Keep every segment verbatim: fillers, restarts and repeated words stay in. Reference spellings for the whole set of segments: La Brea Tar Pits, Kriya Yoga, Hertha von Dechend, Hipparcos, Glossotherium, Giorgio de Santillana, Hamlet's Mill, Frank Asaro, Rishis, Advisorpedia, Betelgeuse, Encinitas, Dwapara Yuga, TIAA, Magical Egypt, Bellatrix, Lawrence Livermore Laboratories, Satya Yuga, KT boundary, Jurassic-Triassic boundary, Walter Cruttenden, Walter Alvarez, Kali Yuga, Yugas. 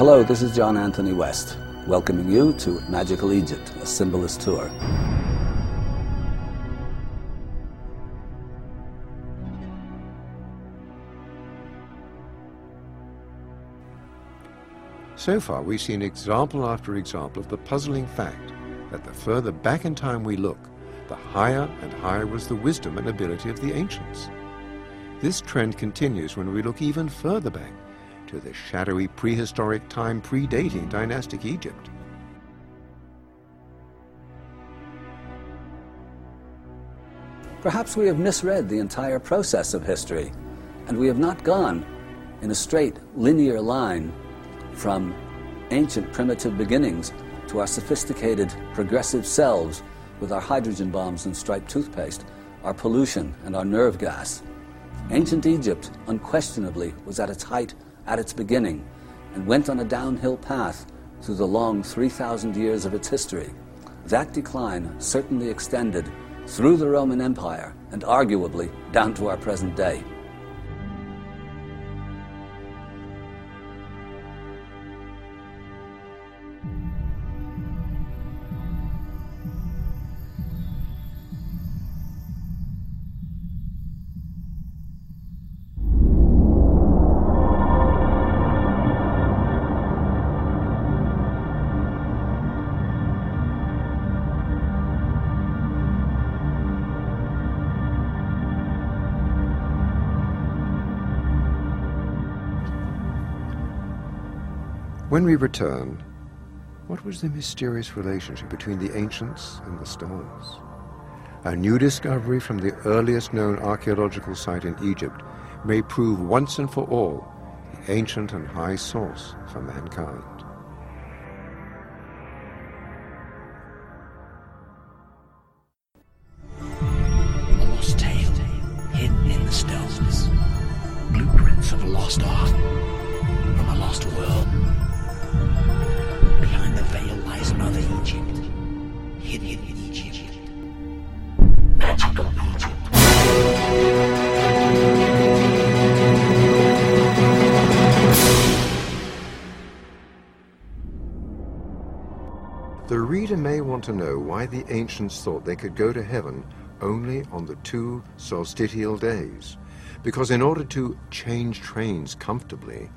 Hello, this is John Anthony West, welcoming you to Magical Egypt, a symbolist tour. So far, we've seen example after example of the puzzling fact that the further back in time we look, the higher and higher was the wisdom and ability of the ancients. This trend continues when we look even further back to the shadowy prehistoric time predating dynastic Egypt. Perhaps we have misread the entire process of history, and we have not gone in a straight, linear line from ancient primitive beginnings to our sophisticated progressive selves with our hydrogen bombs and striped toothpaste, our pollution and our nerve gas. Ancient Egypt unquestionably was at its height at its beginning and went on a downhill path through the long three thousand years of its history. That decline certainly extended through the Roman Empire and arguably down to our present day. When we return, what was the mysterious relationship between the ancients and the stars? A new discovery from the earliest known archaeological site in Egypt may prove once and for all the ancient and high source for mankind. A lost tale hidden in the stones. Blueprints of a lost art from a lost world. Behind the veil lies another Egypt, hidden in Egypt, Magical Egypt. The reader may want to know why the ancients thought they could go to heaven only on the two solstitial days, because in order to change trains comfortably,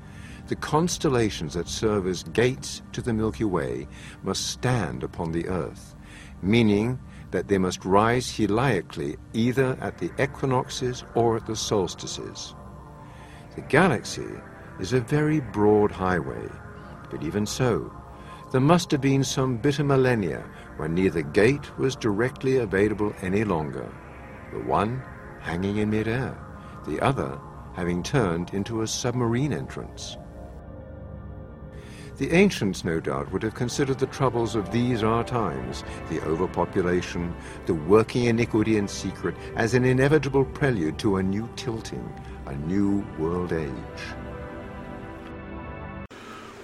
the constellations that serve as gates to the Milky Way must stand upon the Earth, meaning that they must rise heliacally either at the equinoxes or at the solstices. The galaxy is a very broad highway, but even so, there must have been some bitter millennia when neither gate was directly available any longer, the one hanging in midair, the other having turned into a submarine entrance. The ancients, no doubt, would have considered the troubles of these our times, the overpopulation, the working iniquity in secret, as an inevitable prelude to a new tilting, a new world age.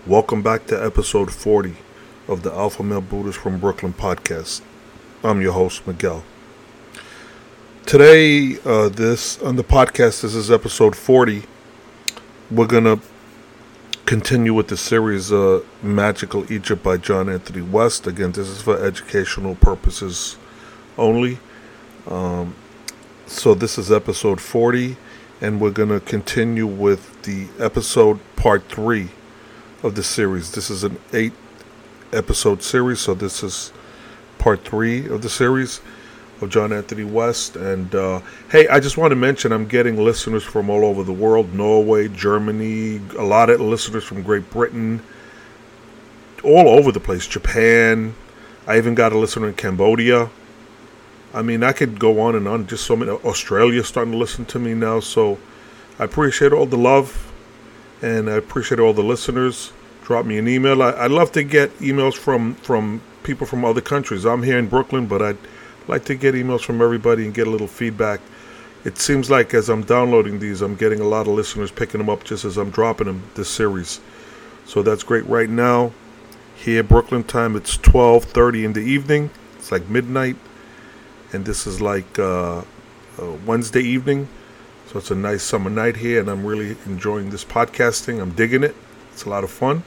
Welcome back to episode forty of the Alpha Male Buddhist from Brooklyn podcast. I'm your host, Miguel. Today, uh, this on the podcast, this is episode forty. We're going to continue with the series uh, Magical Egypt by John Anthony West. Again, this is for educational purposes only. Um, so this is episode forty, and we're going to continue with the episode part three of the series. This is an eight episode series, so this is part three of the series of John Anthony West. And uh, hey, I just want to mention I'm getting listeners from all over the world, Norway, Germany, a lot of listeners from Great Britain, all over the place, Japan. I even got a listener in Cambodia. I mean, I could go on and on, just so many. Australia's starting to listen to me now, so I appreciate all the love, and I appreciate all the listeners. Drop me an email. I, I love to get emails from, from people from other countries. I'm here in Brooklyn, but I like to get emails from everybody and get a little feedback. It seems like as I'm downloading these, I'm getting a lot of listeners picking them up just as I'm dropping them, this series. So that's great. Right now, here Brooklyn time, it's twelve thirty in the evening. It's like midnight. And this is like uh, uh, Wednesday evening. So it's a nice summer night here, and I'm really enjoying this podcasting. I'm digging it. It's a lot of fun.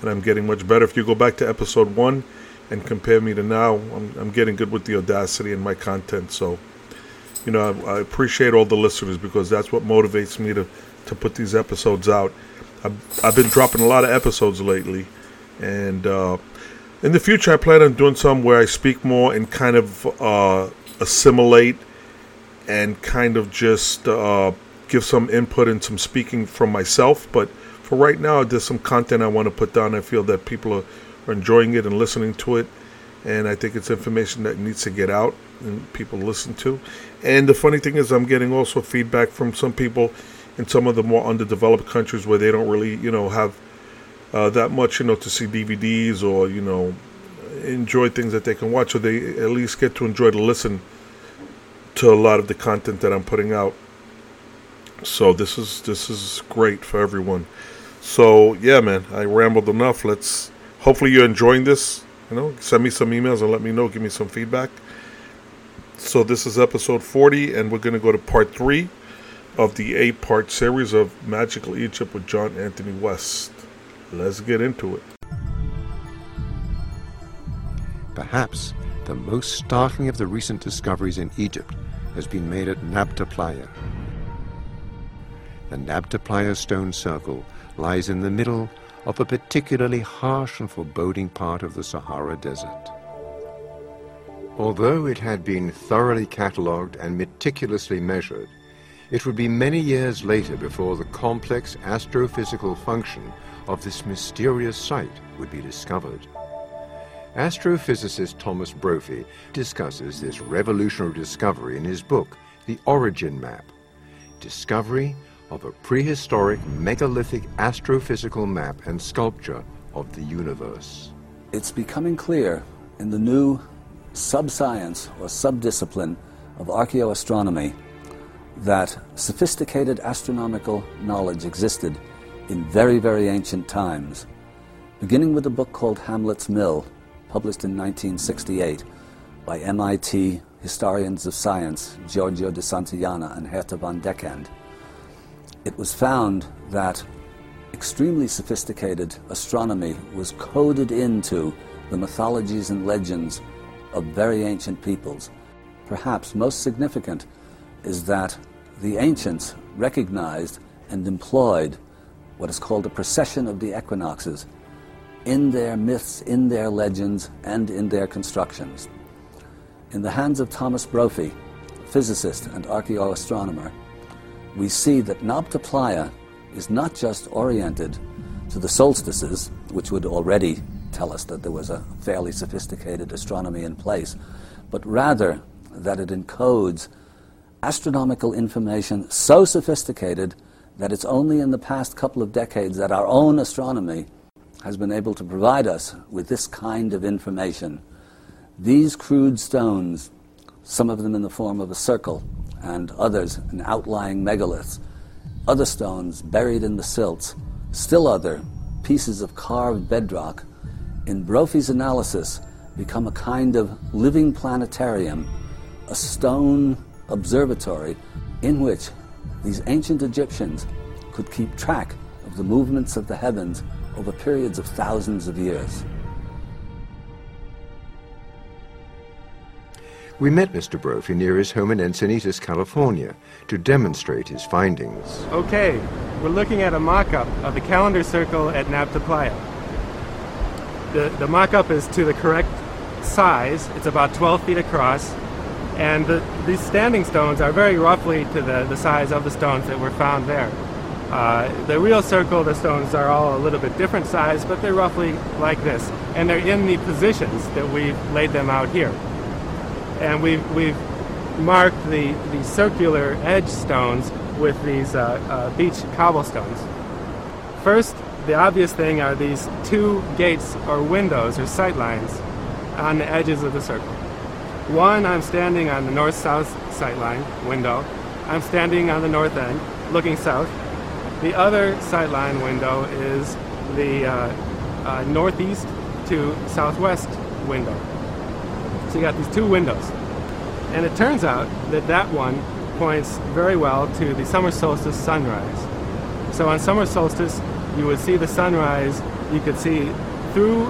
and I'm getting much better. If you go back to episode one and compare me to now, I'm, I'm getting good with the audacity and my content. So, you know, I, I appreciate all the listeners, because that's what motivates me to, to put these episodes out. I've, I've been dropping a lot of episodes lately, and uh, in the future I plan on doing some where I speak more and kind of uh, assimilate and kind of just uh, give some input and some speaking from myself. But for right now, there's some content I want to put down. I feel that people are, are enjoying it and listening to it, and I think it's information that needs to get out and people listen to. And the funny thing is, I'm getting also feedback from some people in some of the more underdeveloped countries where they don't really, you know, have uh, that much, you know, to see D V Ds or, you know, enjoy things that they can watch, or they at least get to enjoy to listen to a lot of the content that I'm putting out. So this is this is great for everyone. So yeah, man, I rambled enough. Let's hopefully you're enjoying this. You know, send me some emails and let me know. Give me some feedback. So this is episode forty, and we're going to go to part three of the eight-part series of Magical Egypt with John Anthony West. Let's get into it. Perhaps the most startling of the recent discoveries in Egypt has been made at Nabta Playa. The Nabta Playa stone circle lies in the middle of a particularly harsh and foreboding part of the Sahara Desert. Although it had been thoroughly catalogued and meticulously measured, it would be many years later before the complex astrophysical function of this mysterious site would be discovered. Astrophysicist Thomas Brophy discusses this revolutionary discovery in his book, The Origin Map, Discovery of a Prehistoric Megalithic Astrophysical Map and Sculpture of the Universe. It's becoming clear in the new sub-science or sub-discipline of archaeoastronomy that sophisticated astronomical knowledge existed in very, very ancient times, beginning with a book called Hamlet's Mill, published in nineteen sixty-eight by M I T historians of science Giorgio de Santillana and Hertha von Dechend. It was found that extremely sophisticated astronomy was coded into the mythologies and legends of very ancient peoples. Perhaps most significant is that the ancients recognized and employed what is called a precession of the equinoxes in their myths, in their legends, and in their constructions. In the hands of Thomas Brophy, physicist and archaeoastronomer, we see that Nabta Playa is not just oriented to the solstices, which would already tell us that there was a fairly sophisticated astronomy in place, but rather that it encodes astronomical information so sophisticated that it's only in the past couple of decades that our own astronomy has been able to provide us with this kind of information. These crude stones, some of them in the form of a circle and others in outlying megaliths, other stones buried in the silts, still other pieces of carved bedrock, in Brophy's analysis become a kind of living planetarium, a stone observatory in which these ancient Egyptians could keep track of the movements of the heavens over periods of thousands of years. We met Mister Brophy near his home in Encinitas, California, to demonstrate his findings. Okay, we're looking at a mock-up of the calendar circle at Nabta Playa. The, the mock-up is to the correct size. It's about twelve feet across. And the, these standing stones are very roughly to the, the size of the stones that were found there. Uh, the real circle, the stones are all a little bit different size, but they're roughly like this. And they're in the positions that we've laid them out here. And we've, we've marked the, the circular edge stones with these uh, uh, beach cobblestones. First, the obvious thing are these two gates or windows or sight lines on the edges of the circle. One, I'm standing on the north-south sightline window. I'm standing on the north end, looking south. The other sightline window is the uh, uh, northeast to southwest window. So you got these two windows. And it turns out that that one points very well to the summer solstice sunrise. So on summer solstice, you would see the sunrise you could see through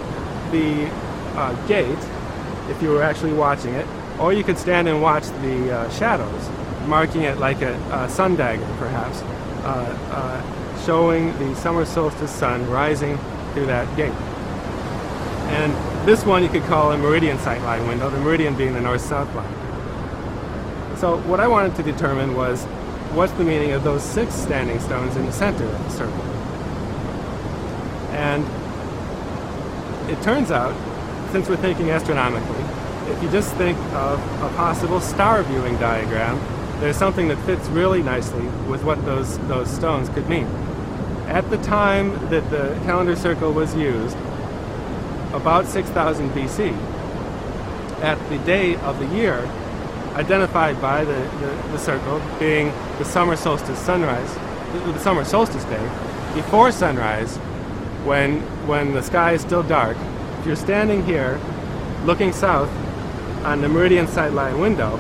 the uh, gate if you were actually watching it, or you could stand and watch the uh, shadows, marking it like a, a sun dagger perhaps, uh, uh, showing the summer solstice sun rising through that gate. And this one you could call a meridian sightline window, the meridian being the north-south line. So what I wanted to determine was what's the meaning of those six standing stones in the center of the circle. And it turns out, since we're thinking astronomically, if you just think of a possible star viewing diagram, there's something that fits really nicely with what those, those stones could mean. At the time that the calendar circle was used, about six thousand B C, at the day of the year identified by the, the, the circle being the summer solstice sunrise, the, the summer solstice day, before sunrise, when, when the sky is still dark, if you're standing here looking south on the meridian sightline window,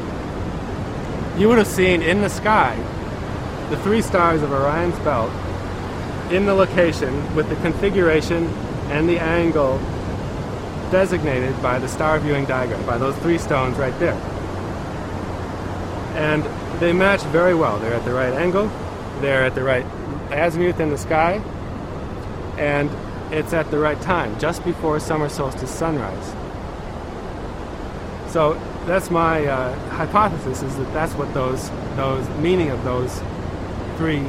you would have seen in the sky the three stars of Orion's Belt in the location with the configuration and the angle designated by the star viewing diagram, by those three stones right there. And they match very well. They're at the right angle, they're at the right azimuth in the sky, and it's at the right time, just before summer solstice sunrise. So that's my uh, hypothesis, is that that's what those, those meaning of those three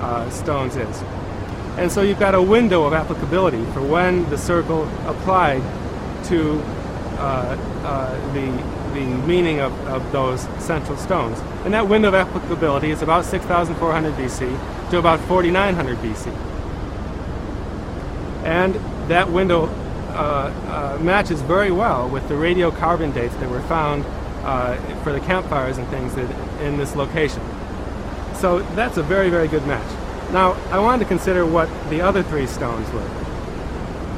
uh, stones is. And so you've got a window of applicability for when the circle applied to uh, uh, the the meaning of, of those central stones. And that window of applicability is about six thousand four hundred B C to about forty-nine hundred B C. And that window uh, uh, matches very well with the radiocarbon dates that were found uh, for the campfires and things that, in this location. So that's a very, very good match. Now, I wanted to consider what the other three stones were.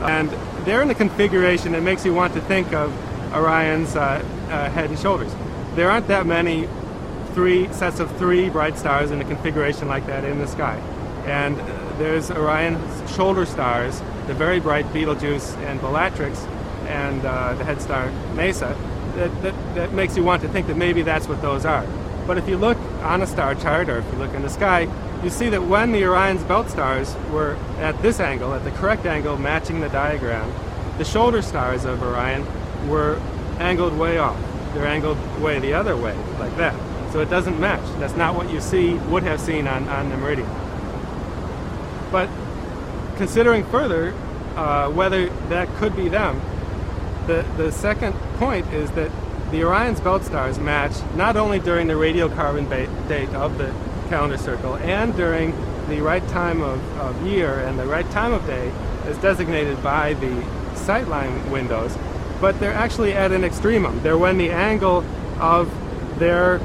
And they're in a configuration that makes you want to think of Orion's uh, uh, head and shoulders. There aren't that many three sets of three bright stars in a configuration like that in the sky. And uh, there's Orion's shoulder stars, the very bright Betelgeuse and Bellatrix, and uh, the head star Mesa. That, that, that makes you want to think that maybe that's what those are. But if you look on a star chart, or if you look in the sky, you see that when the Orion's belt stars were at this angle, at the correct angle matching the diagram, the shoulder stars of Orion were angled way off. They're angled way the other way, like that. So it doesn't match. That's not what you see, would have seen on, on the meridian. But considering further uh, whether that could be them, the, the second point is that the Orion's belt stars match not only during the radiocarbon date of the calendar circle and during the right time of, of year and the right time of day as designated by the sightline windows, but they're actually at an extremum. They're when the angle of their,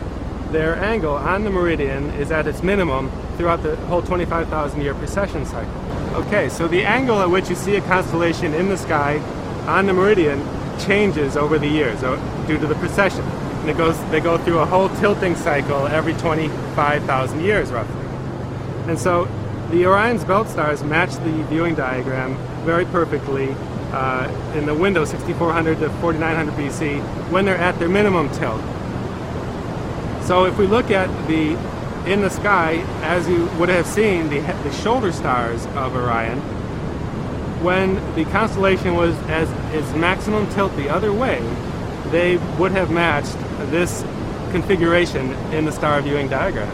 their angle on the meridian is at its minimum throughout the whole twenty-five thousand year precession cycle. Okay, so the angle at which you see a constellation in the sky on the meridian changes over the years due to the precession. And it goes, they go through a whole tilting cycle every twenty-five thousand years roughly. And so the Orion's belt stars match the viewing diagram very perfectly Uh, in the window sixty-four hundred to forty-nine hundred B C when they're at their minimum tilt. So if we look at the, in the sky, as you would have seen, the, the shoulder stars of Orion, when the constellation was at its maximum tilt the other way, they would have matched this configuration in the star viewing diagram.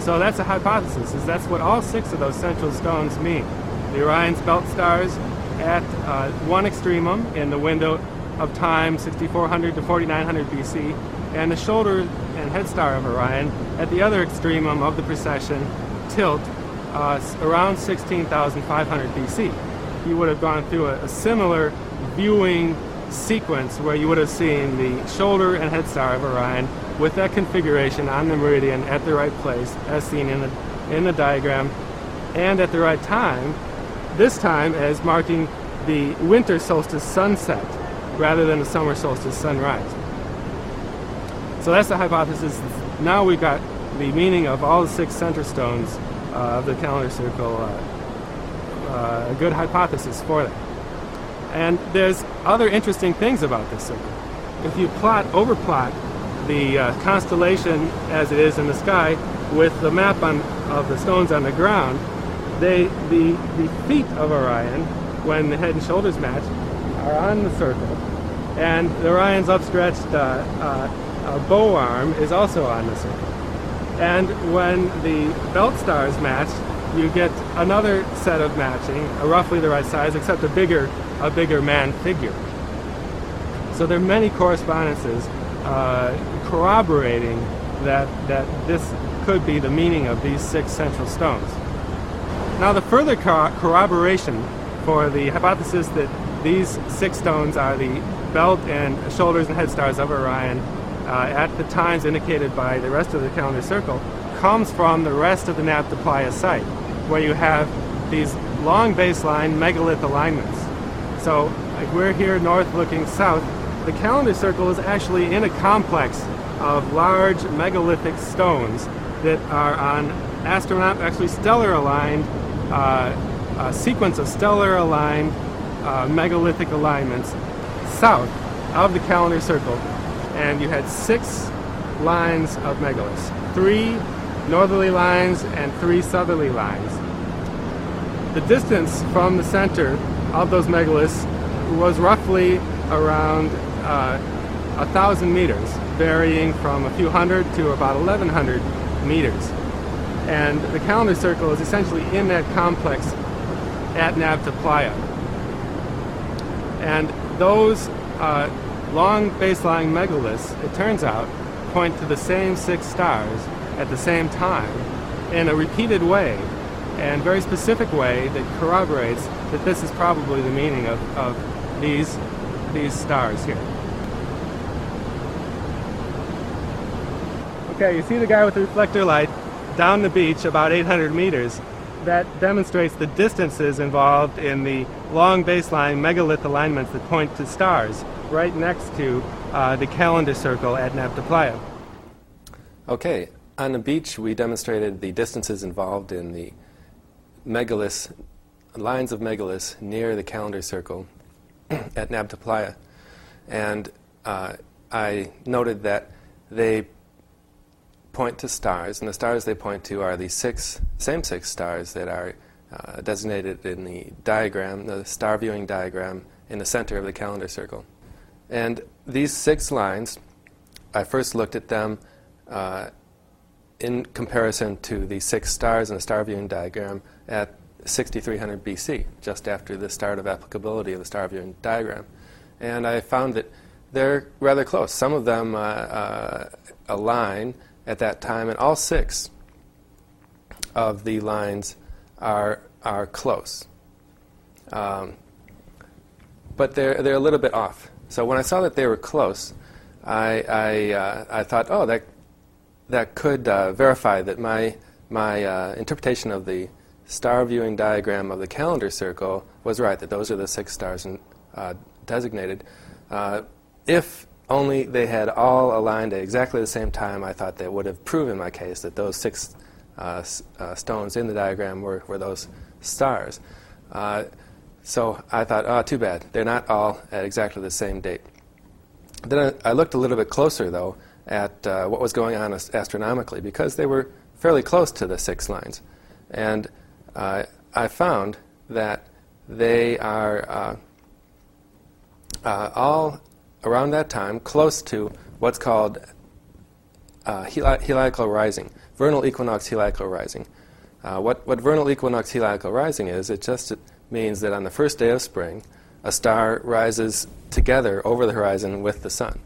So that's a hypothesis, is that's what all six of those central stones mean. The Orion's belt stars at uh, one extremum in the window of time sixty-four hundred to forty-nine hundred B C, and the shoulder and head star of Orion at the other extremum of the precession tilt uh, around sixteen thousand five hundred B C. You would have gone through a, a similar viewing sequence where you would have seen the shoulder and head star of Orion with that configuration on the meridian at the right place as seen in the, in the diagram and at the right time, this time as marking the winter solstice sunset rather than the summer solstice sunrise. So that's the hypothesis. Now we've got the meaning of all the six center stones uh, of the calendar circle uh, uh, a good hypothesis for that. And there's other interesting things about this circle. If you plot, overplot the uh, constellation as it is in the sky with the map on, of the stones on the ground, they, the, the feet of Orion, when the head and shoulders match, are on the circle. And the Orion's upstretched uh, uh, uh, bow arm is also on the circle. And when the belt stars match, you get another set of matching, uh, roughly the right size, except a bigger, a bigger man figure. So there are many correspondences uh, corroborating that, that this could be the meaning of these six central stones. Now the further cor- corroboration for the hypothesis that these six stones are the belt and shoulders and head stars of Orion uh, at the times indicated by the rest of the calendar circle comes from the rest of the Nabta Playa site, where you have these long baseline megalith alignments. So like we're here north looking south, the calendar circle is actually in a complex of large megalithic stones that are on astronaut, actually stellar aligned, uh, a sequence of stellar aligned uh, megalithic alignments south of the calendar circle, and you had six lines of megaliths, three northerly lines and three southerly lines. The distance from the center of those megaliths was roughly around uh, a thousand meters, varying from a few hundred to about eleven hundred meters. And the calendar circle is essentially in that complex at Nabta Playa. And those uh, long baseline megaliths, it turns out, point to the same six stars at the same time in a repeated way, and very specific way that corroborates that this is probably the meaning of, of these, these stars here. Okay, you see the guy with the reflector light down the beach about eight hundred meters. That demonstrates the distances involved in the long baseline megalith alignments that point to stars right next to uh, the calendar circle at Nabta Playa. Okay, on the beach we demonstrated the distances involved in the megaliths, lines of megaliths near the calendar circle at Nabta Playa. And uh, I noted that they point to stars, and the stars they point to are the six, same six stars that are uh, designated in the diagram, the star viewing diagram in the center of the calendar circle. And these six lines, I first looked at them uh, in comparison to the six stars in the star viewing diagram at sixty-three hundred B C, just after the start of applicability of the star viewing diagram. And I found that they're rather close. Some of them uh, uh, align at that time, and all six of the lines are are close, um, but they're they're a little bit off. So when I saw that they were close, I I, uh, I thought, oh, that that could uh, verify that my my uh, interpretation of the star viewing diagram of the calendar circle was right. That those are the six stars in, uh, designated. Uh, if only they had all aligned at exactly the same time, I thought that would have proven my case that those six uh, s- uh, stones in the diagram were, were those stars. Uh, so I thought, oh, too bad. They're not all at exactly the same date. Then I, I looked a little bit closer, though, at uh, what was going on as- astronomically, because they were fairly close to the six lines. And uh, I found that they are uh, uh, all around that time, close to what's called uh, heli- heliacal rising, vernal equinox heliacal rising. Uh, what, what vernal equinox heliacal rising is, it just it means that on the first day of spring, a star rises together over the horizon with the sun.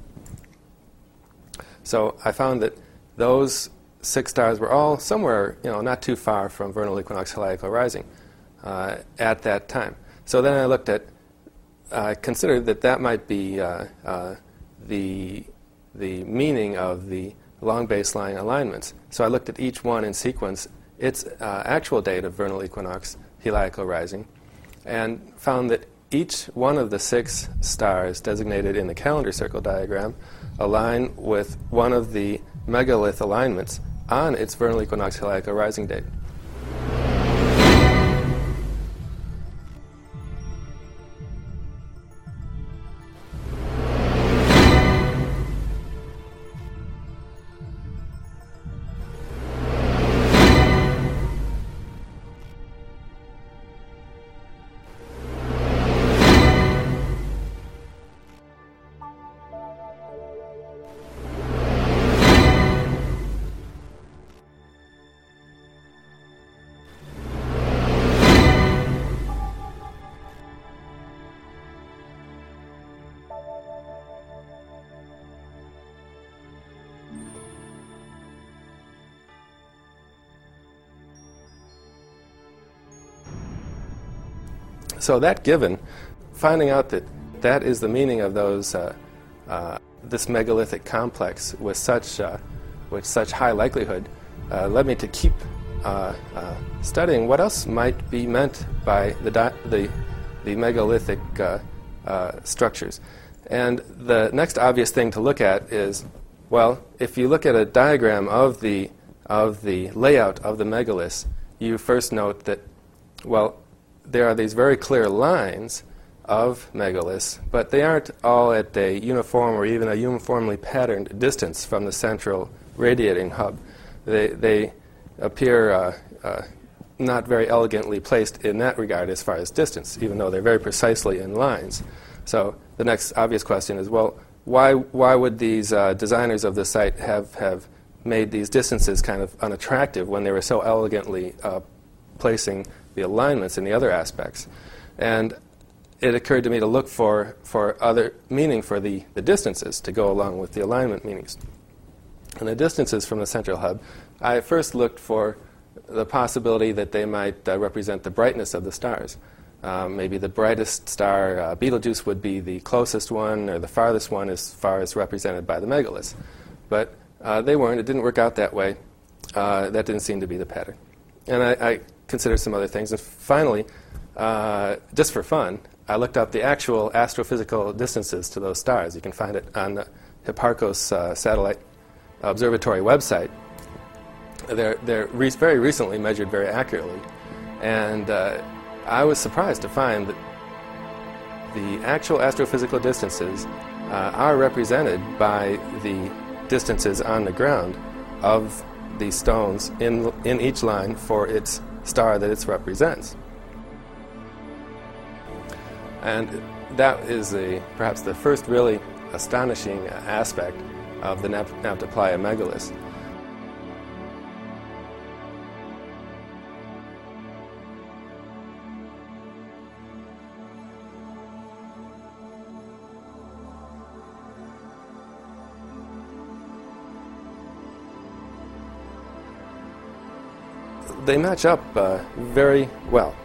So I found that those six stars were all somewhere, you know, not too far from vernal equinox heliacal rising uh, at that time. So then I looked at I uh, considered that that might be uh, uh, the the meaning of the long baseline alignments. So I looked at each one in sequence, its uh, actual date of vernal equinox heliacal rising, and found that each one of the six stars designated in the calendar circle diagram align with one of the megalith alignments on its vernal equinox heliacal rising date. So that given, finding out that that is the meaning of those, uh, uh, this megalithic complex with such, uh, with such high likelihood, uh, led me to keep uh, uh, studying what else might be meant by the di the, the megalithic uh, uh, structures. And the next obvious thing to look at is, well, if you look at a diagram of the of the layout of the megaliths, you first note that, well, there are these very clear lines of megaliths, but they aren't all at a uniform or even a uniformly patterned distance from the central radiating hub. They, they appear uh, uh, not very elegantly placed in that regard as far as distance, even though they're very precisely in lines. So the next obvious question is, well, why, why would these uh, designers of the site have, have made these distances kind of unattractive when they were so elegantly uh, placing the alignments and the other aspects? And it occurred to me to look for, for other meaning for the, the distances to go along with the alignment meanings. And the distances from the central hub, I first looked for the possibility that they might uh, represent the brightness of the stars. Um, maybe the brightest star, uh, Betelgeuse, would be the closest one or the farthest one as far as represented by the megaliths. But uh, they weren't. It didn't work out that way. Uh, that didn't seem to be the pattern. And I, I considered some other things. And finally, uh, just for fun, I looked up the actual astrophysical distances to those stars. You can find it on the Hipparcos uh, Satellite Observatory website. They're, they're re very recently measured very accurately. And uh, I was surprised to find that the actual astrophysical distances uh, are represented by the distances on the ground of the stones in, in each line for its star that it represents. And that is the, perhaps the first really astonishing aspect of the Nabta Playa megaliths. They match up uh, very well.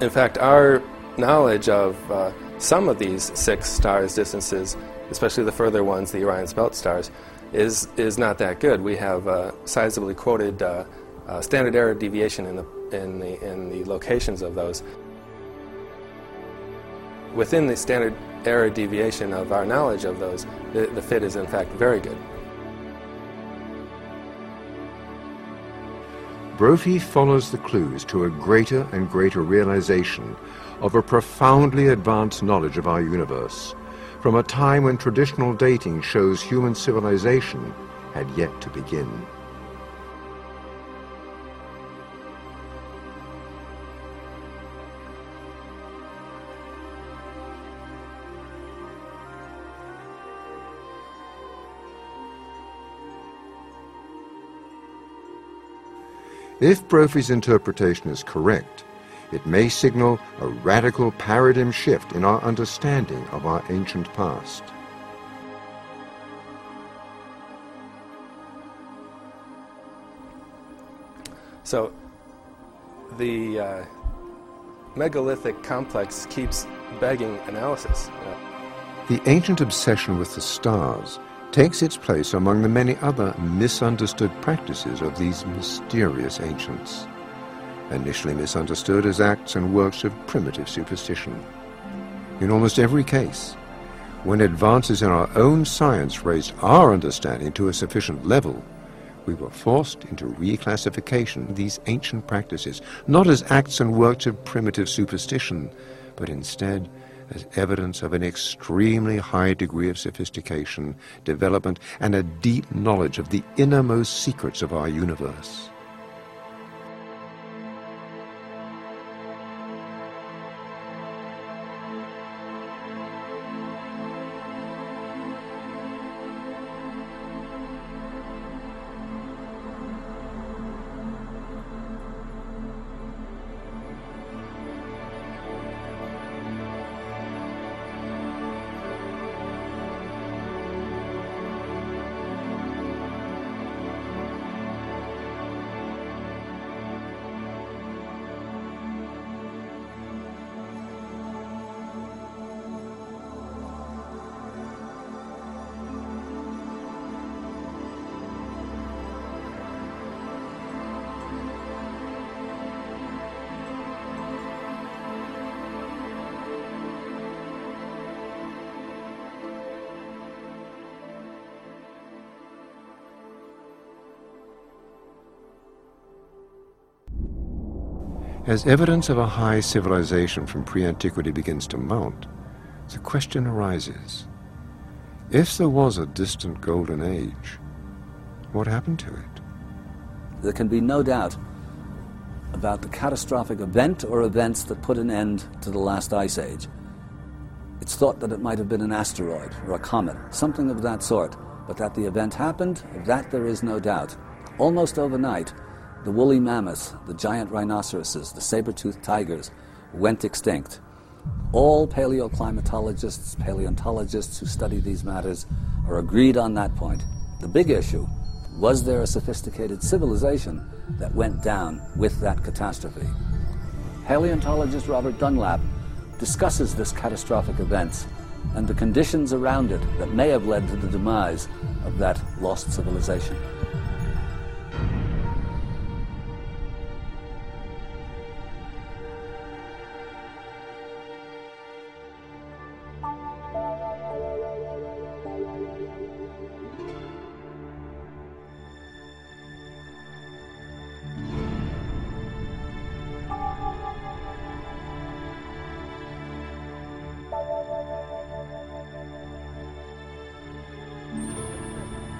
In fact, our knowledge of uh, some of these six stars' distances, especially the further ones, the Orion's Belt stars, is is not that good. We have uh, sizably quoted uh, uh, standard error deviation in the in the in the locations of those. Within the standard error deviation of our knowledge of those, the, the fit is in fact very good. Brophy follows the clues to a greater and greater realization of a profoundly advanced knowledge of our universe, from a time when traditional dating shows human civilization had yet to begin. If Brophy's interpretation is correct, it may signal a radical paradigm shift in our understanding of our ancient past. So the uh, megalithic complex keeps begging analysis. Yeah. The ancient obsession with the stars takes its place among the many other misunderstood practices of these mysterious ancients, initially misunderstood as acts and works of primitive superstition. In almost every case, when advances in our own science raised our understanding to a sufficient level, we were forced into reclassification of these ancient practices, not as acts and works of primitive superstition, but instead as evidence of an extremely high degree of sophistication, development, and a deep knowledge of the innermost secrets of our universe. As evidence of a high civilization from pre-antiquity begins to mount, the question arises, if there was a distant golden age, what happened to it? There can be no doubt about the catastrophic event or events that put an end to the last ice age. It's thought that it might have been an asteroid or a comet, something of that sort, but that the event happened, of that there is no doubt. Almost overnight, the woolly mammoths, the giant rhinoceroses, the saber-toothed tigers went extinct. All paleoclimatologists, paleontologists who study these matters are agreed on that point. The big issue, was there a sophisticated civilization that went down with that catastrophe? Paleontologist Robert Dunlap discusses this catastrophic event and the conditions around it that may have led to the demise of that lost civilization.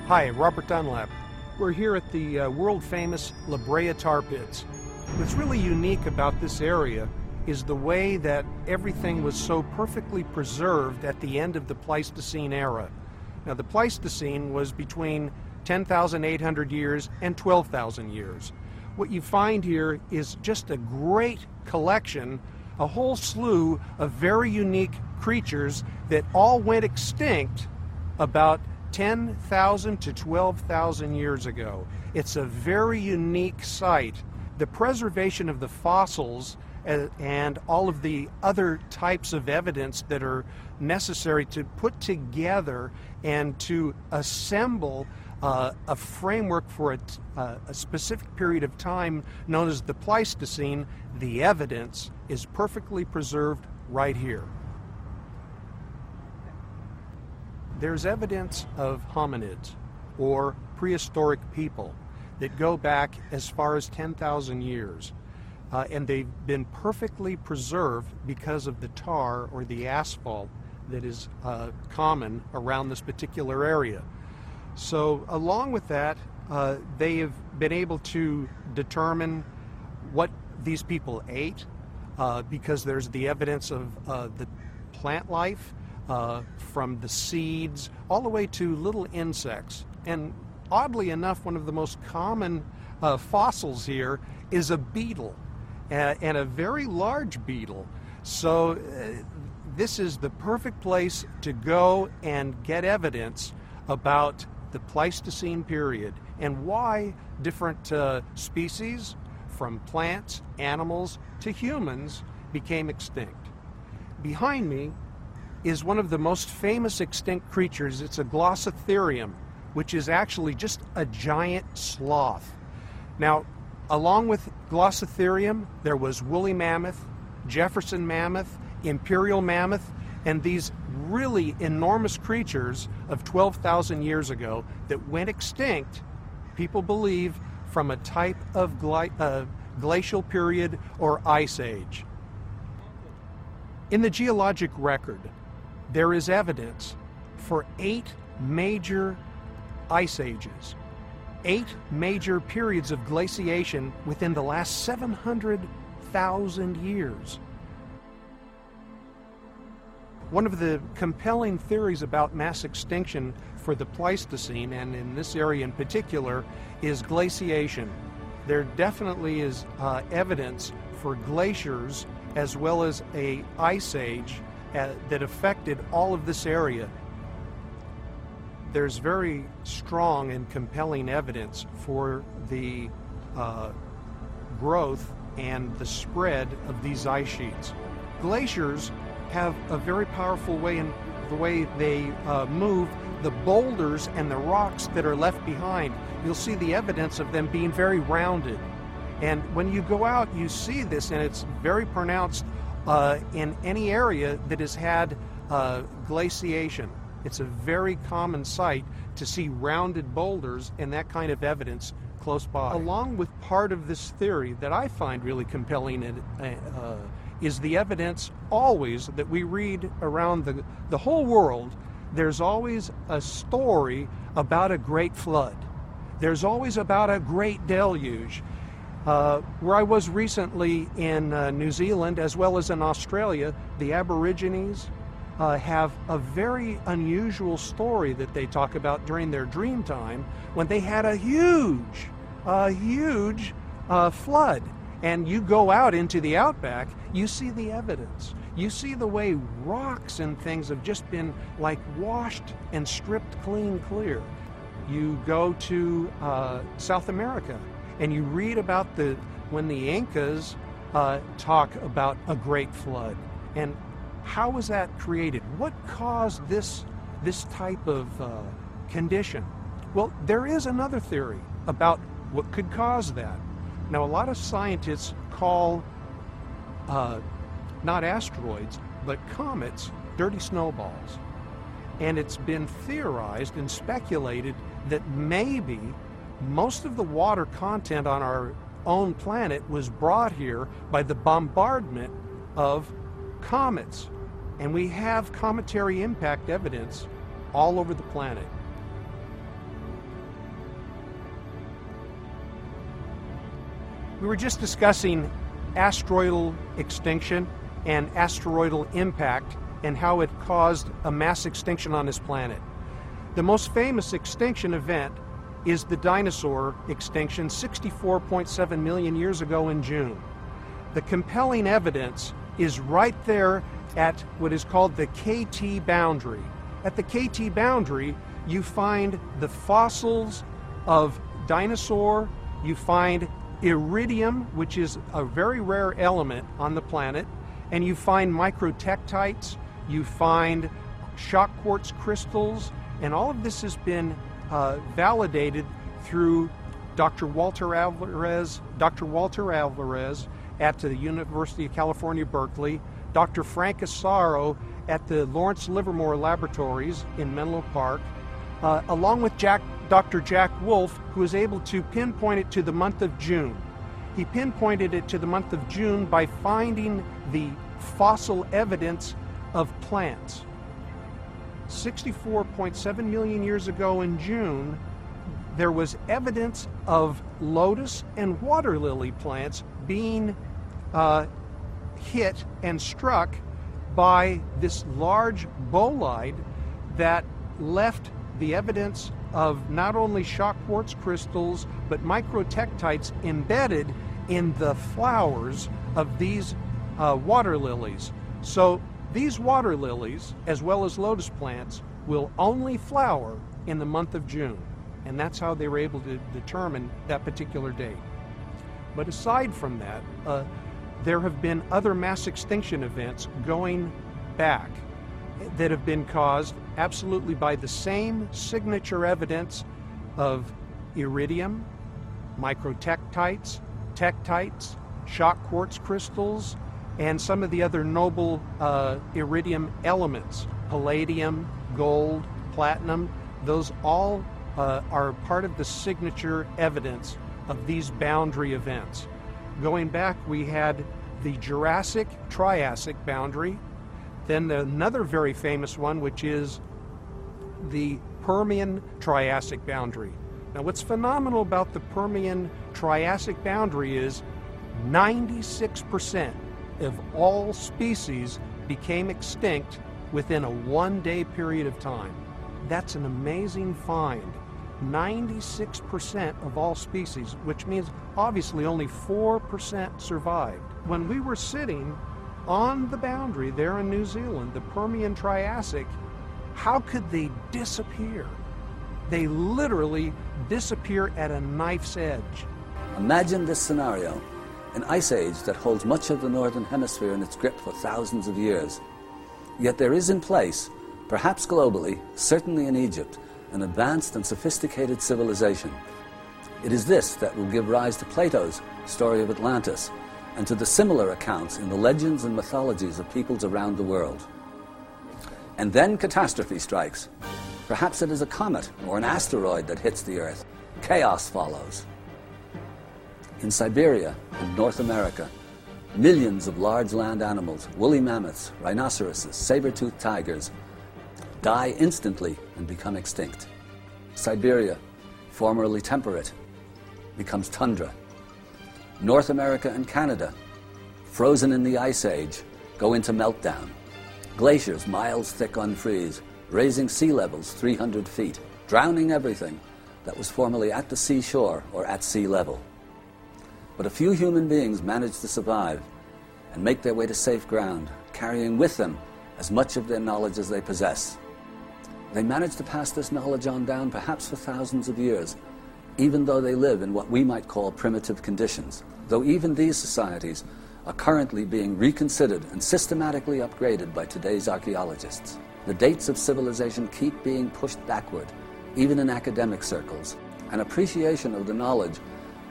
Hi, Robert Dunlap. We're here at the uh, world-famous La Brea Tar Pits. What's really unique about this area is the way that everything was so perfectly preserved at the end of the Pleistocene era. Now, the Pleistocene was between ten thousand eight hundred years and twelve thousand years. What you find here is just a great collection, a whole slew of very unique creatures that all went extinct about ten thousand to twelve thousand years ago. It's a very unique site. The preservation of the fossils and all of the other types of evidence that are necessary to put together and to assemble uh, a framework for a, uh, a specific period of time known as the Pleistocene, the evidence is perfectly preserved right here. There's evidence of hominids, or prehistoric people, that go back as far as ten thousand years. Uh, and they've been perfectly preserved because of the tar or the asphalt that is uh, common around this particular area. So along with that, uh, they have been able to determine what these people ate, uh, because there's the evidence of uh, the plant life, Uh, from the seeds all the way to little insects. And oddly enough, one of the most common uh, fossils here is a beetle, uh, and a very large beetle. So uh, this is the perfect place to go and get evidence about the Pleistocene period and why different uh, species, from plants, animals to humans, became extinct. Behind me is one of the most famous extinct creatures. It's a Glossotherium, which is actually just a giant sloth. Now, along with Glossotherium, there was woolly mammoth, Jefferson mammoth, imperial mammoth, and these really enormous creatures of twelve thousand years ago that went extinct, people believe, from a type of gla- uh, glacial period or ice age. In the geologic record, there is evidence for eight major ice ages, eight major periods of glaciation within the last seven hundred thousand years. One of the compelling theories about mass extinction for the Pleistocene, and in this area in particular, is glaciation. There definitely is uh, evidence for glaciers as well as an ice age Uh, that affected all of this area. There's very strong and compelling evidence for the uh, growth and the spread of these ice sheets. Glaciers have a very powerful way in the way they uh, move the boulders and the rocks that are left behind. You'll see the evidence of them being very rounded. And when you go out, you see this, and it's very pronounced Uh, in any area that has had uh, glaciation. It's a very common sight to see rounded boulders and that kind of evidence close by. Along with part of this theory that I find really compelling and, uh, is the evidence always that we read around the, the whole world. There's always a story about a great flood. There's always about a great deluge. Uh, where I was recently in uh, New Zealand as well as in Australia, the Aborigines uh, have a very unusual story that they talk about during their dream time when they had a huge, uh, huge uh, flood. And you go out into the outback, you see the evidence. You see the way rocks and things have just been like washed and stripped clean clear. You go to uh, South America and you read about the when the Incas uh, talk about a great flood. And how was that created? What caused this, this type of uh, condition? Well, there is another theory about what could cause that. Now, a lot of scientists call uh, not asteroids, but comets, dirty snowballs. And it's been theorized and speculated that maybe most of the water content on our own planet was brought here by the bombardment of comets. And we have cometary impact evidence all over the planet. We were just discussing asteroidal extinction and asteroidal impact and how it caused a mass extinction on this planet. The most famous extinction event is the dinosaur extinction sixty-four point seven million years ago in June. The compelling evidence is right there at what is called the K T boundary. At the K T boundary, you find the fossils of dinosaur, you find iridium, which is a very rare element on the planet, and you find microtectites, you find shock quartz crystals, and all of this has been uh, validated through Doctor Walter Alvarez, Doctor Walter Alvarez at the University of California, Berkeley, Doctor Frank Asaro at the Lawrence Livermore Laboratories in Menlo Park, uh, along with Jack, Doctor Jack Wolf, who was able to pinpoint it to the month of June. He pinpointed it to the month of June by finding the fossil evidence of plants. sixty-four point seven million years ago in June, there was evidence of lotus and water lily plants being uh, hit and struck by this large bolide that left the evidence of not only shock quartz crystals, but microtectites embedded in the flowers of these uh, water lilies. So these water lilies, as well as lotus plants, will only flower in the month of June. And that's how they were able to determine that particular date. But aside from that, uh, there have been other mass extinction events going back that have been caused absolutely by the same signature evidence of iridium, microtectites, tectites, shock quartz crystals, and some of the other noble uh, iridium elements, palladium, gold, platinum. Those all uh, are part of the signature evidence of these boundary events. Going back, we had the Jurassic-Triassic boundary. Then another very famous one, which is the Permian-Triassic boundary. Now, what's phenomenal about the Permian-Triassic boundary is ninety-six percent of all species became extinct within a one-day period of time. That's an amazing find. ninety-six percent of all species, which means obviously only four percent survived. When we were sitting on the boundary there in New Zealand, the Permian-Triassic, how could they disappear? They literally disappear at a knife's edge. Imagine this scenario, an ice age that holds much of the northern hemisphere in its grip for thousands of years. Yet there is in place, perhaps globally, certainly in Egypt, an advanced and sophisticated civilization. It is this that will give rise to Plato's story of Atlantis, and to the similar accounts in the legends and mythologies of peoples around the world. And then catastrophe strikes. Perhaps it is a comet or an asteroid that hits the Earth. Chaos follows. In Siberia and North America, millions of large land animals, woolly mammoths, rhinoceroses, saber-toothed tigers, die instantly and become extinct. Siberia, formerly temperate, becomes tundra. North America and Canada, frozen in the Ice Age, go into meltdown. Glaciers miles thick unfreeze, raising sea levels three hundred feet, drowning everything that was formerly at the seashore or at sea level. But a few human beings manage to survive and make their way to safe ground, carrying with them as much of their knowledge as they possess. They manage to pass this knowledge on down perhaps for thousands of years, even though they live in what we might call primitive conditions, though even these societies are currently being reconsidered and systematically upgraded by today's archaeologists. The dates of civilization keep being pushed backward, even in academic circles. An appreciation of the knowledge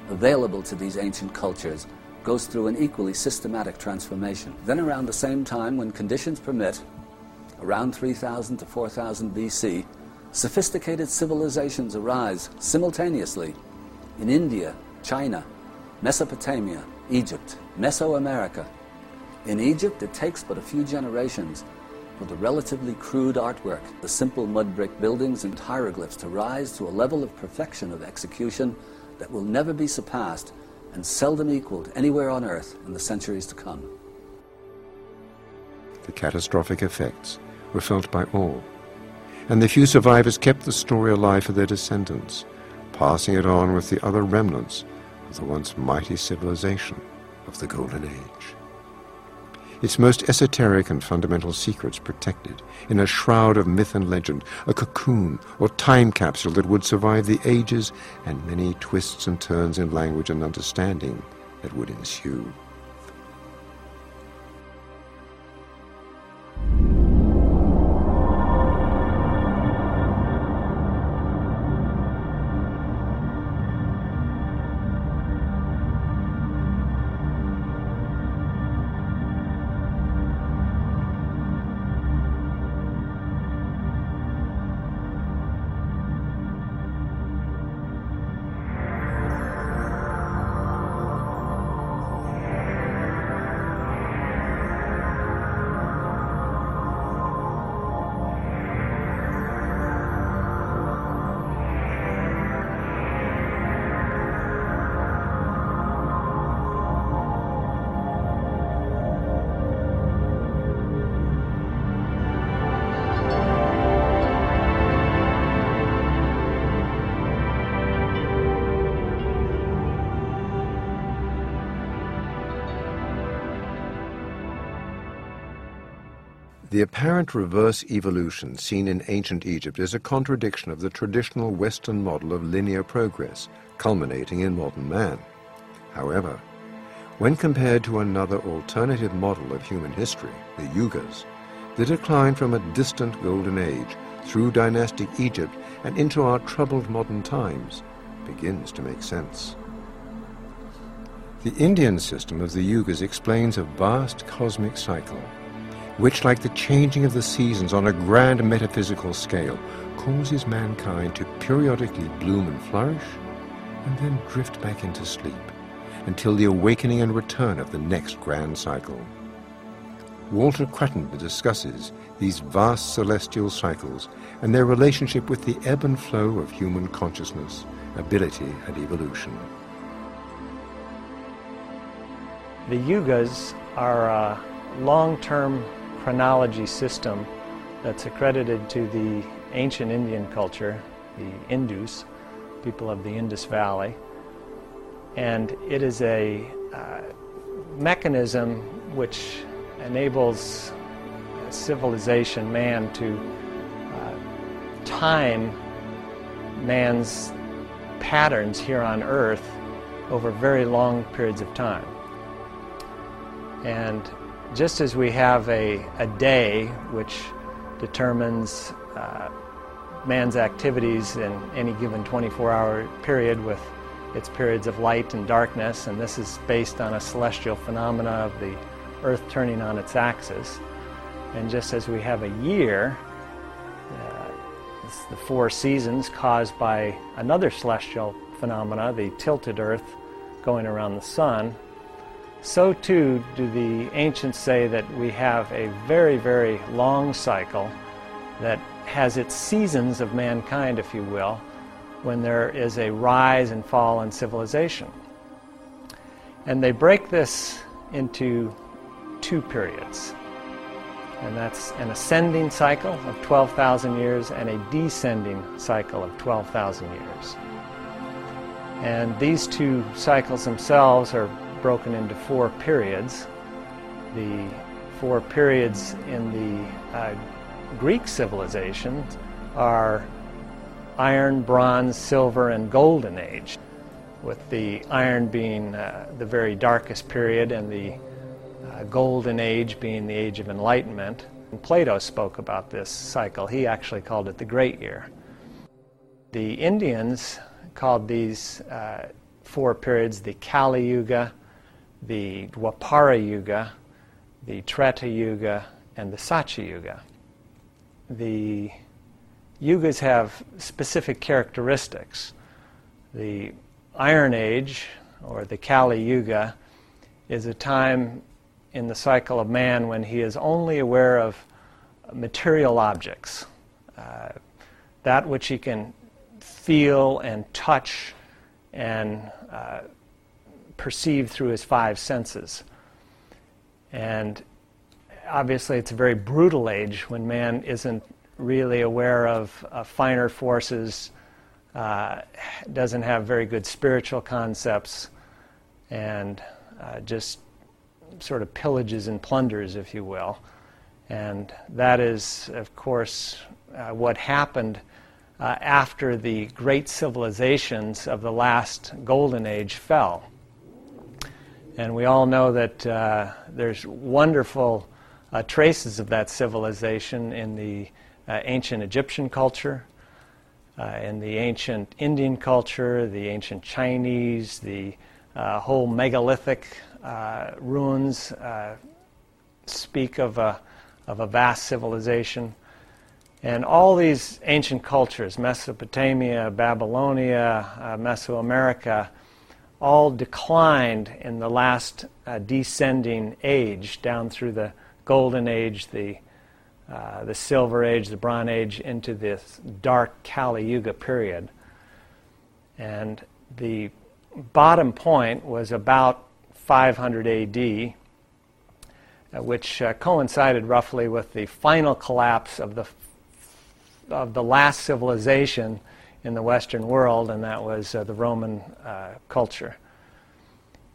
available to these ancient cultures goes through an equally systematic transformation. Then around the same time, when conditions permit, around three thousand to four thousand B C, sophisticated civilizations arise simultaneously in India, China, Mesopotamia, Egypt, Mesoamerica. In Egypt, it takes but a few generations for the relatively crude artwork, the simple mud brick buildings and hieroglyphs, to rise to a level of perfection of execution that will never be surpassed and seldom equaled anywhere on Earth in the centuries to come. The catastrophic effects were felt by all, and the few survivors kept the story alive for their descendants, passing it on with the other remnants of the once mighty civilization of the Golden Age. Its most esoteric and fundamental secrets protected in a shroud of myth and legend, a cocoon or time capsule that would survive the ages and many twists and turns in language and understanding that would ensue. The apparent reverse evolution seen in ancient Egypt is a contradiction of the traditional Western model of linear progress, culminating in modern man. However, when compared to another alternative model of human history, the Yugas, the decline from a distant golden age through dynastic Egypt and into our troubled modern times begins to make sense. The Indian system of the Yugas explains a vast cosmic cycle, which, like the changing of the seasons on a grand metaphysical scale, causes mankind to periodically bloom and flourish, and then drift back into sleep, until the awakening and return of the next grand cycle. Walter Cruttenden discusses these vast celestial cycles and their relationship with the ebb and flow of human consciousness, ability, and evolution. The Yugas are uh, long-term chronology system that's accredited to the ancient Indian culture, the Indus, people of the Indus Valley. And it is a uh, mechanism which enables civilization, man, to uh, time man's patterns here on Earth over very long periods of time. And just as we have a, a day which determines uh, man's activities in any given twenty-four hour period with its periods of light and darkness, and this is based on a celestial phenomena of the Earth turning on its axis, and just as we have a year, uh, it's the four seasons caused by another celestial phenomena, the tilted Earth going around the sun, so too do the ancients say that we have a very, very long cycle that has its seasons of mankind, if you will, when there is a rise and fall in civilization. And they break this into two periods. And that's an ascending cycle of twelve thousand years and a descending cycle of twelve thousand years. And these two cycles themselves are broken into four periods. The four periods in the uh, Greek civilization are iron, bronze, silver, and golden age, with the iron being uh, the very darkest period and the uh, golden age being the age of enlightenment. And Plato spoke about this cycle. He actually called it the Great Year. The Indians called these uh, four periods the Kali Yuga, the Dwapara Yuga, the Treta Yuga, and the Satya Yuga. The Yugas have specific characteristics. The Iron Age, or the Kali Yuga, is a time in the cycle of man when he is only aware of material objects, uh, that which he can feel and touch and uh, perceive through his five senses. And obviously it's a very brutal age when man isn't really aware of uh, finer forces, uh, doesn't have very good spiritual concepts, and uh, just sort of pillages and plunders, if you will. And that is, of course, uh, what happened uh, after the great civilizations of the last golden age fell. And we all know that uh, there's wonderful Uh, traces of that civilization in the uh, ancient Egyptian culture, uh, in the ancient Indian culture, the ancient Chinese, the uh, whole megalithic uh, ruins uh, speak of a, of a vast civilization. And all these ancient cultures, Mesopotamia, Babylonia, uh, Mesoamerica, all declined in the last uh, descending age down through the Golden Age, the uh, the Silver Age, the Bronze Age, into this dark Kali Yuga period. And the bottom point was about five hundred A D, uh, which uh, coincided roughly with the final collapse of the f- of the last civilization in the Western world, and that was uh, the Roman uh, culture.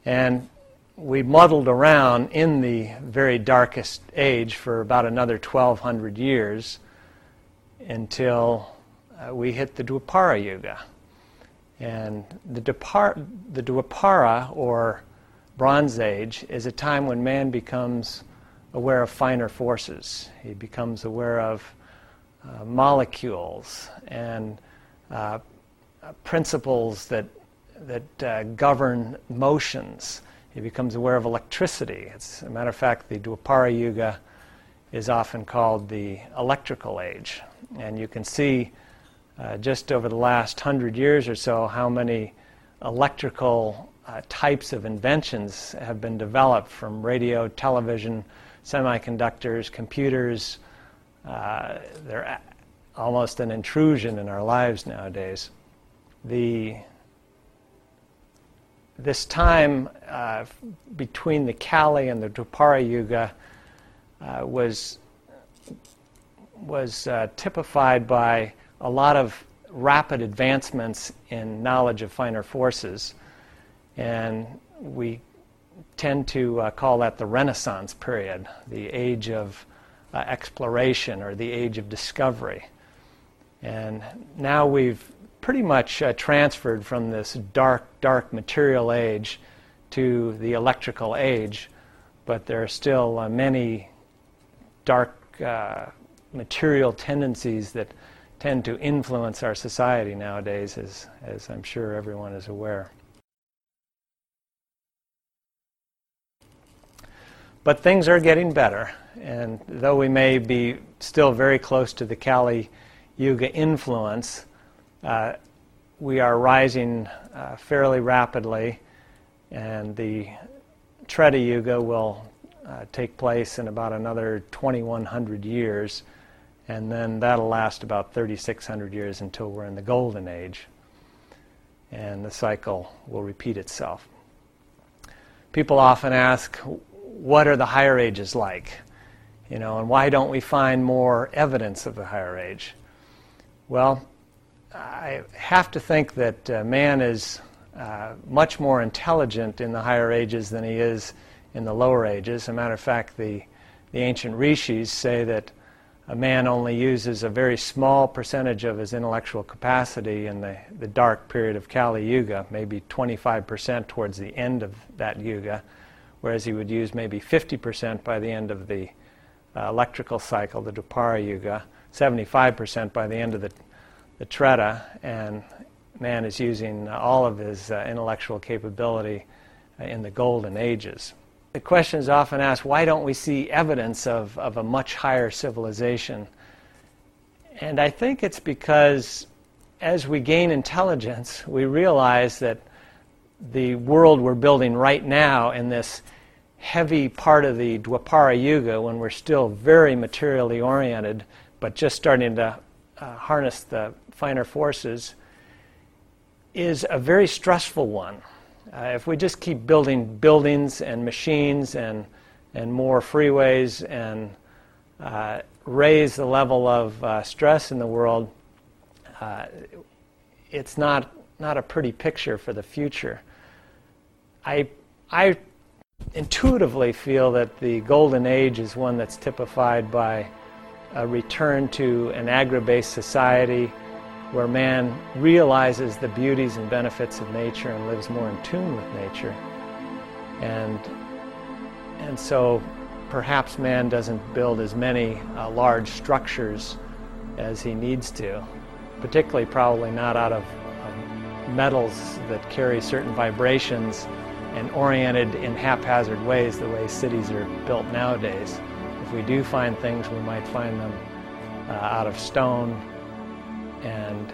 And we muddled around in the very darkest age for about another twelve hundred years until uh, we hit the Dwapara Yuga. And the, Dwapar- the Dwapara, or Bronze Age, is a time when man becomes aware of finer forces. He becomes aware of uh, molecules and uh, principles that, that uh, govern motions. He becomes aware of electricity. As a matter of fact, the Dwapara Yuga is often called the electrical age. And you can see uh, just over the last hundred years or so how many electrical uh, types of inventions have been developed, from radio, television, semiconductors, computers. Uh, they're a- almost an intrusion in our lives nowadays. The This time uh, between the Kali and the Dwapara Yuga uh, was was uh, typified by a lot of rapid advancements in knowledge of finer forces, and we tend to uh, call that the Renaissance period, the age of uh, exploration, or the age of discovery. And now we've pretty much uh, transferred from this dark, dark material age to the electrical age, but there are still uh, many dark uh, material tendencies that tend to influence our society nowadays, as, as I'm sure everyone is aware. But things are getting better, and though we may be still very close to the Kali Yuga influence, Uh, we are rising uh, fairly rapidly, and the Treta Yuga will uh, take place in about another twenty-one hundred years, and then that'll last about thirty-six hundred years until we're in the Golden Age, and the cycle will repeat itself. People often ask, what are the higher ages like? You know, and why don't we find more evidence of the higher age? Well, I have to think that uh, man is uh, much more intelligent in the higher ages than he is in the lower ages. As a matter of fact, the, the ancient Rishis say that a man only uses a very small percentage of his intellectual capacity in the, the dark period of Kali Yuga, maybe twenty-five percent towards the end of that Yuga, whereas he would use maybe fifty percent by the end of the uh, electrical cycle, the Dwapara Yuga, seventy-five percent by the end of the, the Treta, and man is using all of his uh, intellectual capability uh, in the Golden Ages. The question is often asked, why don't we see evidence of, of a much higher civilization? And I think it's because as we gain intelligence, we realize that the world we're building right now in this heavy part of the Dwapara Yuga, when we're still very materially oriented, but just starting to uh, harness the finer forces, is a very stressful one. Uh, if we just keep building buildings and machines and and more freeways and uh, raise the level of uh, stress in the world, uh, it's not not a pretty picture for the future. I I intuitively feel that the Golden Age is one that's typified by a return to an agri-based society, where man realizes the beauties and benefits of nature and lives more in tune with nature. And, and so perhaps man doesn't build as many uh, large structures as he needs to, particularly probably not out of um, metals that carry certain vibrations and oriented in haphazard ways the way cities are built nowadays. If we do find things, we might find them uh, out of stone, and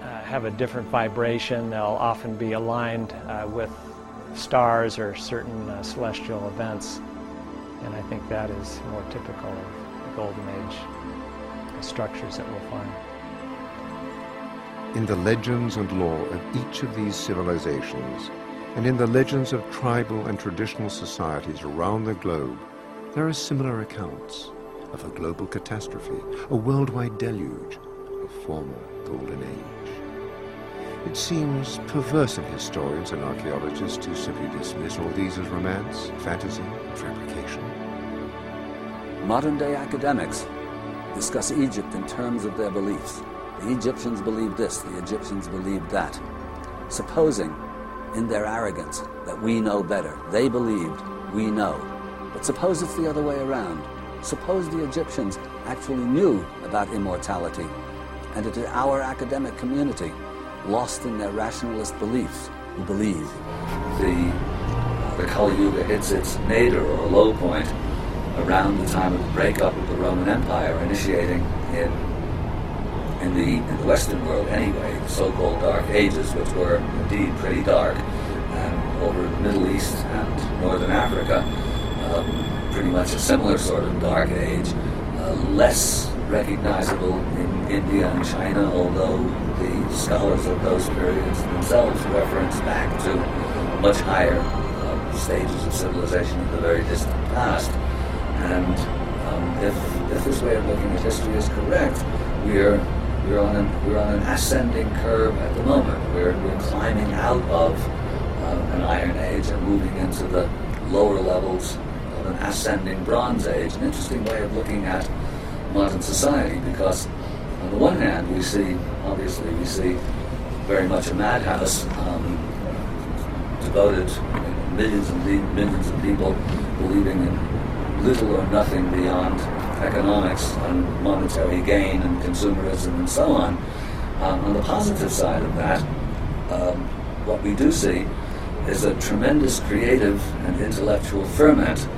uh, have a different vibration. They'll often be aligned uh, with stars or certain uh, celestial events. And I think that is more typical of the Golden Age the structures that we'll find. In the legends and lore of each of these civilizations, and in the legends of tribal and traditional societies around the globe, there are similar accounts of a global catastrophe, a worldwide deluge, formal Golden Age. It seems perverse of historians and archaeologists to simply dismiss all these as romance, fantasy, and fabrication. Modern-day academics discuss Egypt in terms of their beliefs. The Egyptians believed this, the Egyptians believed that, supposing in their arrogance that we know better. They believed, we know. But suppose it's the other way around. Suppose the Egyptians actually knew about immortality, and it is our academic community, lost in their rationalist beliefs, who believe. The, the Kali Yuga hits its nadir or low point around the time of the breakup of the Roman Empire, initiating in, in, the, in the Western world anyway, the so-called Dark Ages, which were indeed pretty dark, and over the Middle East and Northern Africa, um, pretty much a similar sort of Dark Age, uh, less recognizable in India and China, although the scholars of those periods themselves reference back to much higher uh, stages of civilization in the very distant past. And um, if, if this way of looking at history is correct, we're we're on an we're on an ascending curve at the moment. We're we're climbing out of uh, an Iron Age and moving into the lower levels of an ascending Bronze Age. An interesting way of looking at modern society, because on the one hand we see, obviously we see very much a madhouse um, devoted in millions and millions of people believing in little or nothing beyond economics and monetary gain and consumerism and so on. Um, on the positive side of that, um, what we do see is a tremendous creative and intellectual ferment,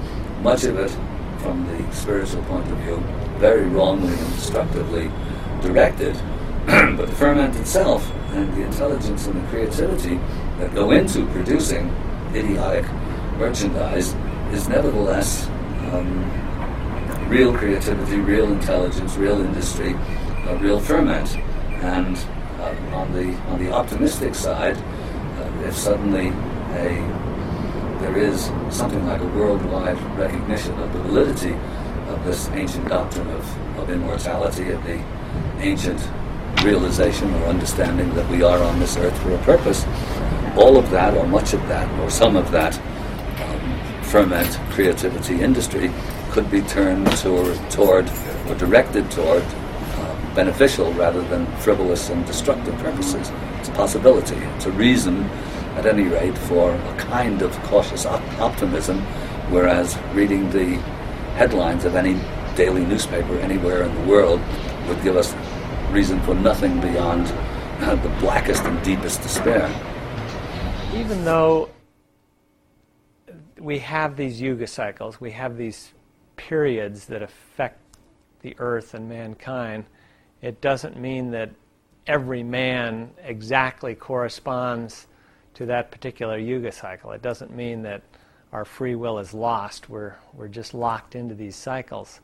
much of it from the spiritual point of view, very wrongly and destructively directed, but the ferment itself and the intelligence and the creativity that go into producing idiotic merchandise is nevertheless um, real creativity, real intelligence, real industry, uh, real ferment. And uh, on the on the optimistic side, uh, if suddenly a there is something like a worldwide recognition of the validity of this ancient doctrine of, of immortality, of the ancient realization or understanding that we are on this earth for a purpose, all of that, or much of that, or some of that um, ferment, creativity, industry could be turned to, toward or directed toward uh, beneficial rather than frivolous and destructive purposes. It's a possibility. It's a reason, at any rate, for a kind of cautious op- optimism, whereas reading the headlines of any daily newspaper anywhere in the world would give us reason for nothing beyond uh, the blackest and deepest despair. Even though we have these Yuga cycles, we have these periods that affect the earth and mankind, it doesn't mean that every man exactly corresponds to that particular Yuga cycle. It doesn't mean that our free will is lost. We're, we're just locked into these cycles.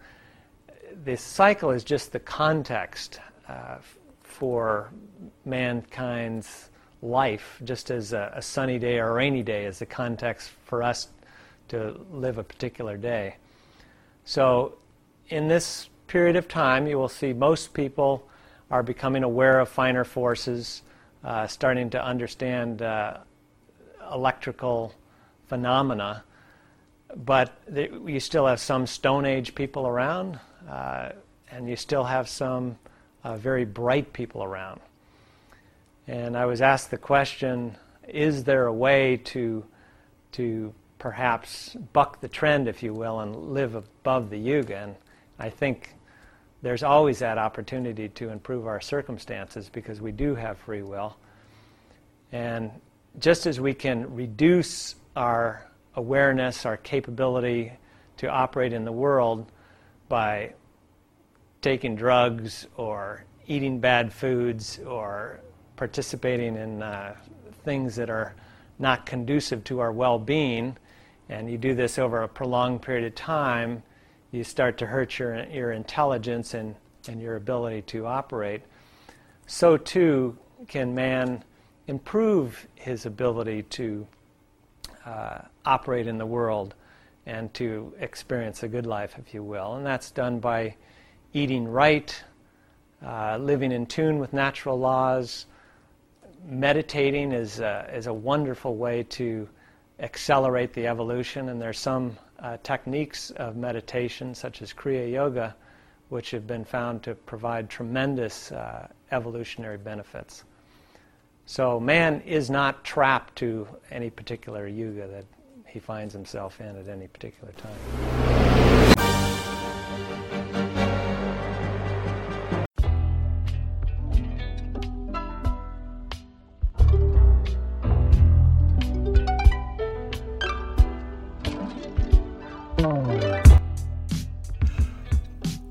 This cycle is just the context uh, for mankind's life, just as a, a sunny day or a rainy day is the context for us to live a particular day. So in this period of time, you will see most people are becoming aware of finer forces, Uh, starting to understand uh, electrical phenomena, but th- you still have some Stone Age people around, uh, and you still have some uh, very bright people around. And I was asked the question, is there a way to to perhaps buck the trend, if you will, and live above the Yuga? And I think there's always that opportunity to improve our circumstances because we do have free will. And just as we can reduce our awareness, our capability to operate in the world by taking drugs or eating bad foods or participating in uh, things that are not conducive to our well-being, and you do this over a prolonged period of time, you start to hurt your your intelligence and, and your ability to operate. So too can man improve his ability to uh, operate in the world and to experience a good life, if you will. And that's done by eating right, uh, living in tune with natural laws. Meditating is a, is a wonderful way to accelerate the evolution, and there's some Uh, techniques of meditation such as Kriya Yoga, which have been found to provide tremendous uh, evolutionary benefits. So man is not trapped to any particular Yuga that he finds himself in at any particular time.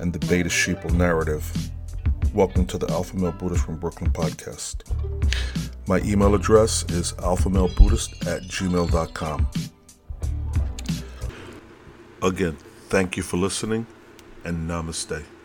and the beta sheeple narrative. Welcome to the Alpha Male Buddhist from Brooklyn podcast. My email address is alphamalebuddhist at gmail dot com. Again, thank you for listening, and namaste.